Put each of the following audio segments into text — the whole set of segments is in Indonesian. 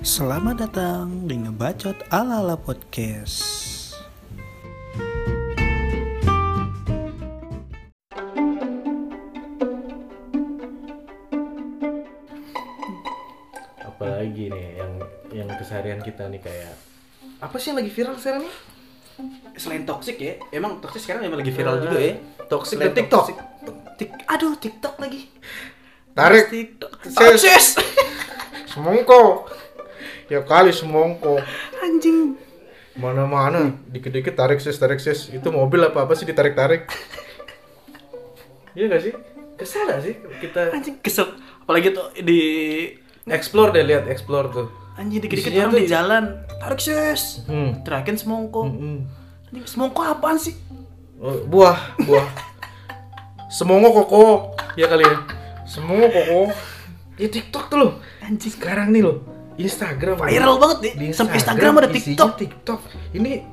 Selamat datang di Ngebacot ala-ala podcast. Apalagi nih yang keseharian kita nih, kayak apa sih yang lagi viral sekarang nih? Selain toksik ya, emang toksik sekarang emang lagi viral juga ya. Toksik dan TikTok. Aduh, TikTok lagi. Tarik. Toksik. Semongko. Ya kali semongko. Anjing. Mana-mana dikit-dikit tarik sis. Itu mobil apa-apa sih ditarik-tarik. Iya enggak sih? Kesel enggak sih kita? Anjing kesel. Apalagi tuh di explore deh, lihat explore tuh. Anjing dikit-dikit orang di jalan tarik sis. Terakin semongko. Anjing semongko apaan sih? Oh, buah. Semongo koko. Ya kali ya. Semongo koko. Ya TikTok tuh loh. Anjing sekarang nih loh. Instagram viral banget nih. Sampai Instagram ada TikTok. Ini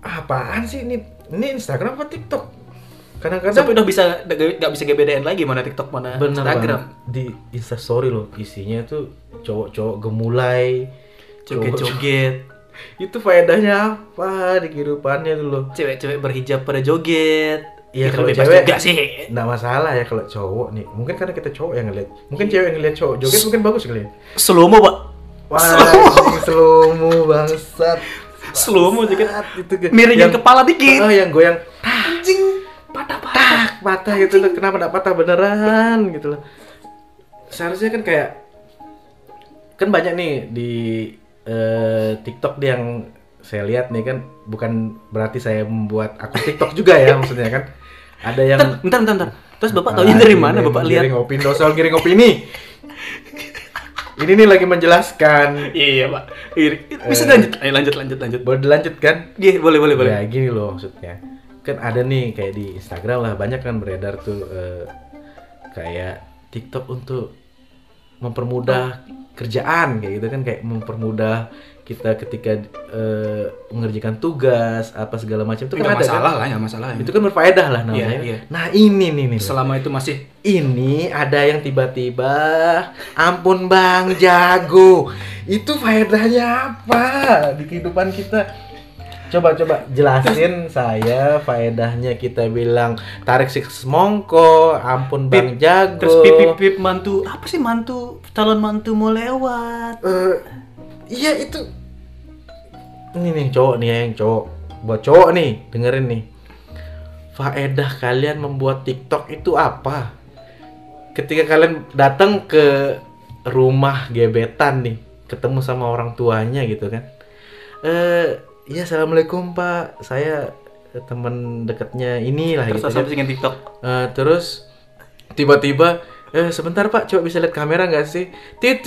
apaan sih ini? Ini Instagram apa TikTok? Kadang-kadang sampai udah bisa enggak bisa ngebedain lagi mana TikTok mana bener Instagram. Banget. Di Insta story loh isinya tuh cowok-cowok gemulai, joget-joget. Itu faedahnya apa di kehidupannya tuh loh? Cewek-cewek berhijab pada joget. Ya kalau cewek enggak sih enggak masalah ya, kalau cowok nih mungkin karena kita cowok yang ngeliat, mungkin cewek yang ngeliat cowok joget mungkin bagus kali ya. Slow-mo, Pak. Wah, slow-mo bangsat. Slow-mo joget itu miringin kepala dikit. Oh, yang goyang. Anjing, patah gitu loh. Kenapa enggak patah beneran gitu loh. Seharusnya kan kayak kan banyak nih di TikTok yang saya lihat nih kan, bukan berarti saya membuat akun TikTok juga ya maksudnya kan. Ada yang bentar. Terus Bapak taunya dari mana Bapak lihat? Giring opini. Ini nih lagi menjelaskan. Iya, Pak. Bisa lanjut. Boleh dilanjut kan? Iya, boleh. Ya gini loh maksudnya. Kan ada nih kayak di Instagram lah banyak kan beredar tuh kayak TikTok untuk mempermudah kerjaan kayak gitu kan, kayak mempermudah kita ketika mengerjakan tugas apa segala macam itu. Nggak kan masalah ada, kan? Lah ya masalah itu kan berfaedah lah namanya. Iya. Nah ini nih selama itu masih ini ada yang tiba-tiba ampun bang jago. Itu faedahnya apa di kehidupan kita? Coba jelasin saya faedahnya kita bilang tarik six mongko, ampun bang pip, jago. Terus pip mantu, apa sih mantu? Calon mantu mau lewat. Iya itu. Ini nih cowok nih yang cowok. Buat cowok nih, dengerin nih. Faedah kalian membuat TikTok itu apa? Ketika kalian datang ke rumah gebetan nih, ketemu sama orang tuanya gitu kan. Iya, assalamualaikum Pak. Saya teman dekatnya inilah terus gitu. Terus apa TikTok? Terus tiba-tiba sebentar Pak, coba bisa lihat kamera enggak sih? Tit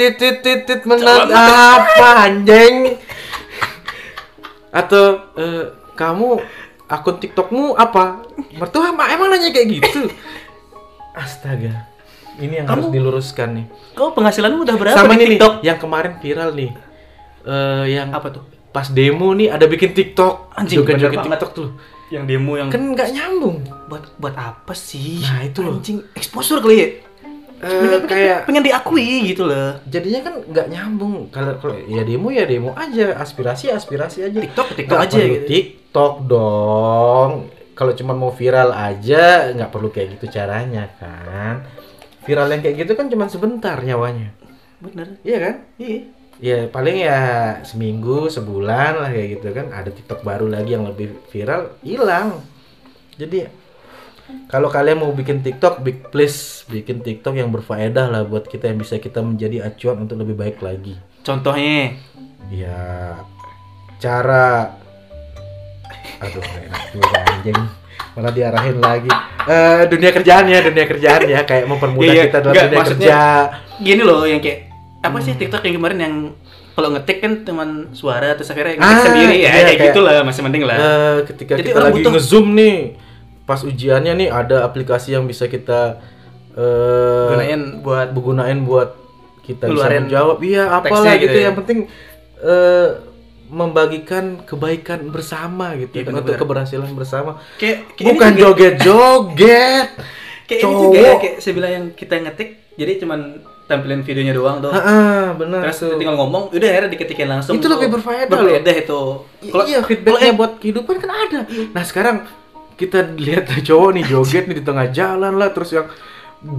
menat apa anjing? Atau kamu akun TikTokmu apa? Mertua Mak emang nanya kayak gitu. Astaga. Ini yang harus diluruskan nih. Kau penghasilanmu udah berapa sama di TikTok? Nih, yang kemarin viral nih. Yang apa tuh? Pas demo nih ada bikin TikTok, anjing joget TikTok tuh. Yang demo yang kan nggak nyambung. Buat apa sih? Nah itu loh. Anjing exposure kali ya. Kayak pengen diakui gitu loh. Jadinya kan nggak nyambung. Kalau ya demo aja, aspirasi aja. TikTok aja gitu. TikTok dong. Kalau cuma mau viral aja nggak perlu kayak gitu caranya kan. Viral yang kayak gitu kan cuma sebentar nyawanya. Bener. Iya kan? Iya. Ya paling ya seminggu, sebulan lah kayak gitu kan. Ada TikTok baru lagi yang lebih viral, hilang. Jadi kalau kalian mau bikin TikTok, please bikin TikTok yang berfaedah lah buat kita, yang bisa kita menjadi acuan untuk lebih baik lagi. Contohnya ya cara anjing malah diarahin lagi. Dunia kerjaan ya kayak mempermudah kita dalam dunia kerja. Gini loh yang kayak apa sih TikTok yang kemarin yang kalau ngetik kan teman suara terus akhirnya ngetik sendiri ya kayak gitulah masih mending lah. Ketika jadi kita lagi ngezoom nih pas ujiannya nih ada aplikasi yang bisa kita gunain buat kita keluarin, bisa menjawab iya apalah gitu ya. Yang penting membagikan kebaikan bersama gitu ya, kan, untuk keberhasilan bersama. Kayak bukan joget-joget. Kayak cowok. Ini juga kayak saya bilang yang kita ngetik jadi cuman tempelin videonya doang tuh. Heeh, benar. Terus tuh tinggal ngomong, udah akhirnya diketikin langsung. Itu lebih berfaedah loh. Berfaedah itu. Kalau iya, feedbacknya buat kehidupan kan ada. Nah, sekarang kita lihat cowok nih joget nih di tengah jalan lah, terus yang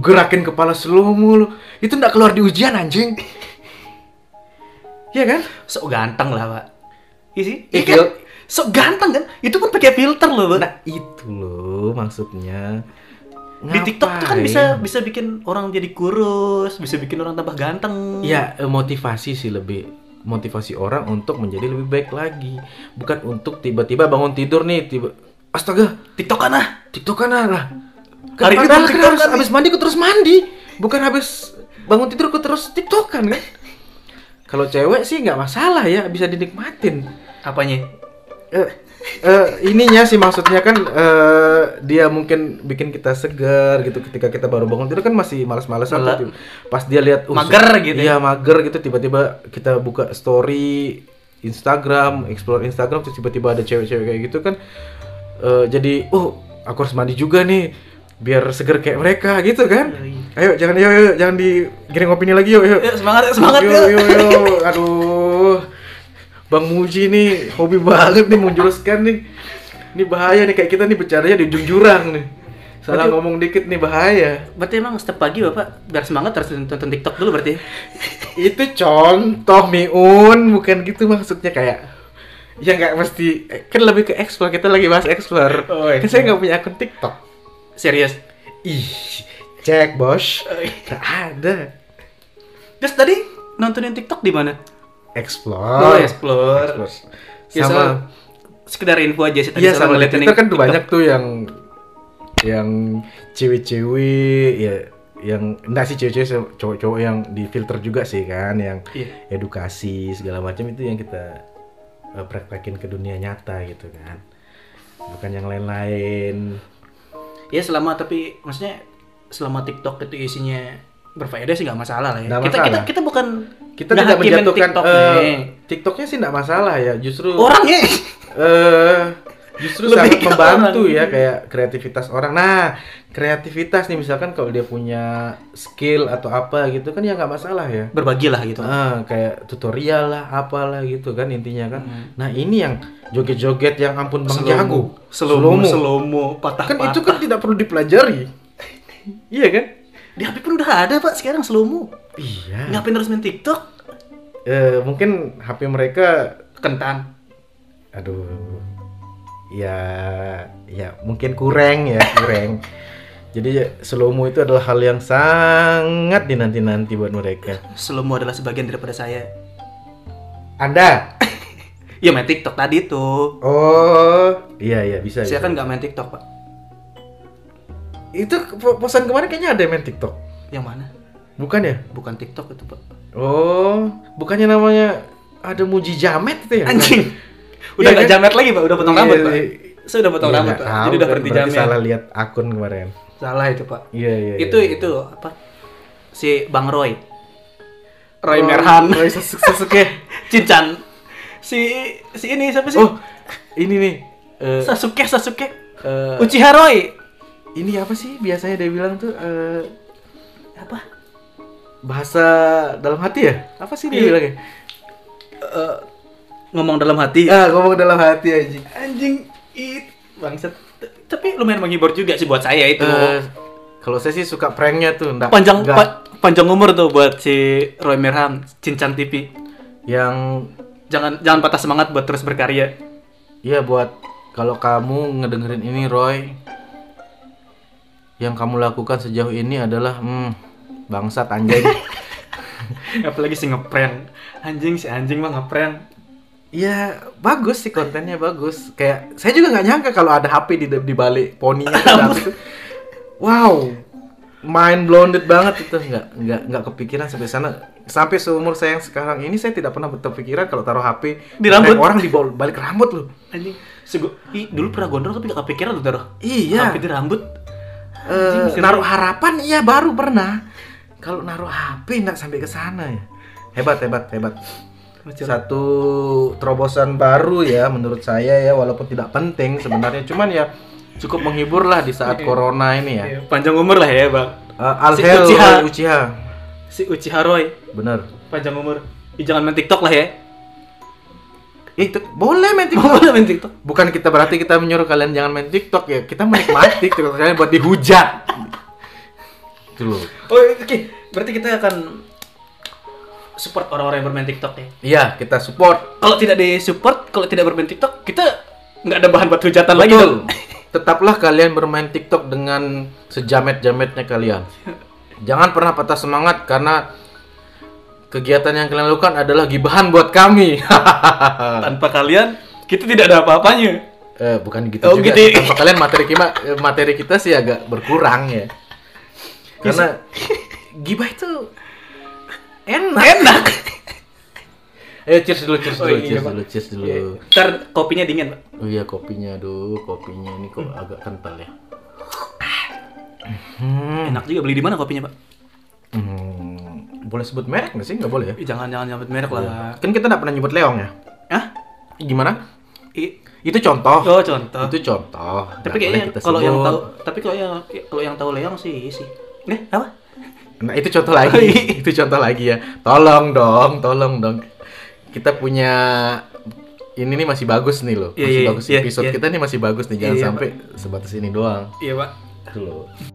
gerakin kepala slow mulu. Itu enggak keluar di ujian anjing. Iya kan? Sok ganteng lah, Pak. Iya sih? Iya kan? Sok ganteng kan? Itu pun pakai filter loh, Pak. Nah, itu loh maksudnya. Di TikTok tuh kan bisa bikin orang jadi kurus, bisa bikin orang tambah ganteng. Ya, motivasi sih lebih. Motivasi orang untuk menjadi lebih baik lagi. Bukan untuk tiba-tiba bangun tidur nih, astaga, TikTokan lah. Hari ini TikTokan, habis mandi aku terus mandi. Bukan habis bangun tidur aku terus TikTokan kan. Kalau cewek sih nggak masalah ya, bisa dinikmatin. Apanya? Ininya sih maksudnya kan dia mungkin bikin kita segar gitu ketika kita baru bangun tidur kan masih malas-malasan. Pas dia lihat mager gitu. Iya, mager gitu tiba-tiba kita buka story Instagram, explore Instagram terus tiba-tiba ada cewek-cewek kayak gitu kan jadi aku harus mandi juga nih biar seger kayak mereka gitu kan. Ayo jangan jangan digiring opini lagi yuk. Semangat yuk. Aduh. Bang Muji nih hobi banget nih menjuruskan nih. Ini bahaya nih kayak kita nih bercandanya di ujung jurang nih. Salah ngomong dikit nih bahaya. Berarti emang setiap pagi Bapak biar semangat harus nonton TikTok dulu berarti. Itu contoh Miun, bukan gitu maksudnya kayak ya enggak mesti kan lebih ke explore, kita lagi bahas explore. Oh, kan saya enggak punya akun TikTok. Serius? Ih, cek bos. Enggak ada. Terus tadi nontonin TikTok di mana? Explore. Ya, sama sekedar info aja sih tadi sama ngeliatin kan tuh banyak tuh yang cewek-cewek ya yang enggak sih cewek-cewek, cowok-cowok yang di filter juga sih kan yang edukasi segala macam itu yang kita praktekin ke dunia nyata gitu kan. Bukan yang lain-lain. Ya selama TikTok itu isinya berfaedah sih nggak masalah lah ya. Kita bukan tidak menjatuhkan TikToknya sih nggak masalah ya, justru orangnya justru sangat membantu ya kayak kreativitas orang. Nah kreativitas nih misalkan kalau dia punya skill atau apa gitu kan ya nggak masalah ya, berbagilah gitu kayak tutorial lah apalah gitu kan intinya kan. Nah ini yang joget-joget yang ampun bang jago slow-mo patah-patah kan itu kan tidak perlu dipelajari. Iya kan di HP pun udah ada Pak sekarang slow-mo. Iya ngapain harus main TikTok? Mungkin HP mereka kentang. Aduh ya mungkin kurang. Jadi slow-mo itu adalah hal yang sangat dinanti-nanti buat mereka. Slow-mo adalah sebagian daripada saya. Anda? Ya main TikTok tadi tuh. Oh iya bisa. Saya kan nggak main TikTok Pak. Itu posan kemarin kayaknya ada yang main TikTok. Yang mana? Bukan ya? Bukan TikTok itu Pak. Oh bukannya namanya ada Muji Jamet itu ya? Anjing. Udah enggak kan? Jamet lagi, Pak. Udah potong rambut, Pak. Saya udah potong rambut, Pak. Jadi udah berhenti jamet. Salah lihat akun kemarin. Salah itu, Pak. Iya. Itu apa? Si Bang Roy. Roy Merhan. Roy Sasuke. Cincang. Si ini siapa sih? Oh, ini nih. Sasuke. Uchiha Roy. Ini apa sih biasanya dia bilang tuh apa? Bahasa dalam hati ya? Apa sih dia bilangnya? Ngomong dalam hati. Ngomong dalam hati anjing. Bangsat. Tapi lumayan menghibur juga sih buat saya itu. Kalau saya sih suka pranknya tuh. Panjang umur tuh buat si Roy Merhan, Cincang TV. Yang jangan patah semangat buat terus berkarya. Iya buat kalau kamu ngedengerin ini Roy, yang kamu lakukan sejauh ini adalah bangsat anjing. Apalagi si ngeprank. Anjing mah ngeprank. Iya, bagus sih kontennya bagus. Kayak saya juga nggak nyangka kalau ada HP di balik poninya. Wow, mind blown banget itu. Nggak kepikiran sampai sana. Sampai seumur saya yang sekarang ini saya tidak pernah berpikiran kalau taruh HP di rambut orang di balik rambut loh. Anjing, dulu pernah gondrong tapi nggak kepikiran tuh taruh. Iya. HP di rambut. Naruh harapan iya baru pernah. Kalau naruh HP nggak sampai ke sana ya. Hebat. Satu terobosan baru ya menurut saya ya, walaupun tidak penting sebenarnya, cuman ya cukup menghibur lah di saat corona ini ya. Panjang umur lah ya Bang. Alhel Uchiha. si Uchiha Roy. Bener. Panjang umur. Ih, jangan main TikTok lah ya. Itu boleh main TikTok. Boleh main TikTok. Bukan kita berarti kita menyuruh kalian jangan main TikTok ya. Kita menikmati TikTok kalian buat dihujat. Itu loh. Oh, oke. Okay. Berarti kita akan support orang-orang yang bermain TikTok ya. Iya, kita support. Kalau tidak di-support, kalau tidak bermain TikTok, kita nggak ada bahan buat hujatan. Betul. Lagi dong. Tetaplah kalian bermain TikTok dengan sejamet-jametnya kalian. Jangan pernah patah semangat karena kegiatan yang kalian lakukan adalah gibahan buat kami. Tanpa kalian, kita tidak ada apa-apanya. Bukan gitu juga. Gitu. Tanpa kalian materi kita sih agak berkurang ya. Karena gibah itu enak. Ayo cheers dulu. Yeah. Ntar kopinya dingin, Pak. Oh iya, kopinya ini kok agak kental ya. Enak juga. Beli di mana kopinya, Pak? Boleh sebut merek nggak sih? Nggak boleh ya? Jangan nyebut merek lah. Kan kita nggak pernah nyebut Leong ya? Hah? Gimana? Itu contoh. Oh, contoh. Itu contoh. Tapi kayaknya kalau yang tahu Leong sih. Nih, apa? Nah, itu contoh lagi. Itu contoh lagi ya. Tolong dong. Kita punya ini nih masih bagus nih loh. Masih bagus episode kita nih masih bagus nih. Jangan sampai sebatas ini doang. Iya, Pak. Tuh loh.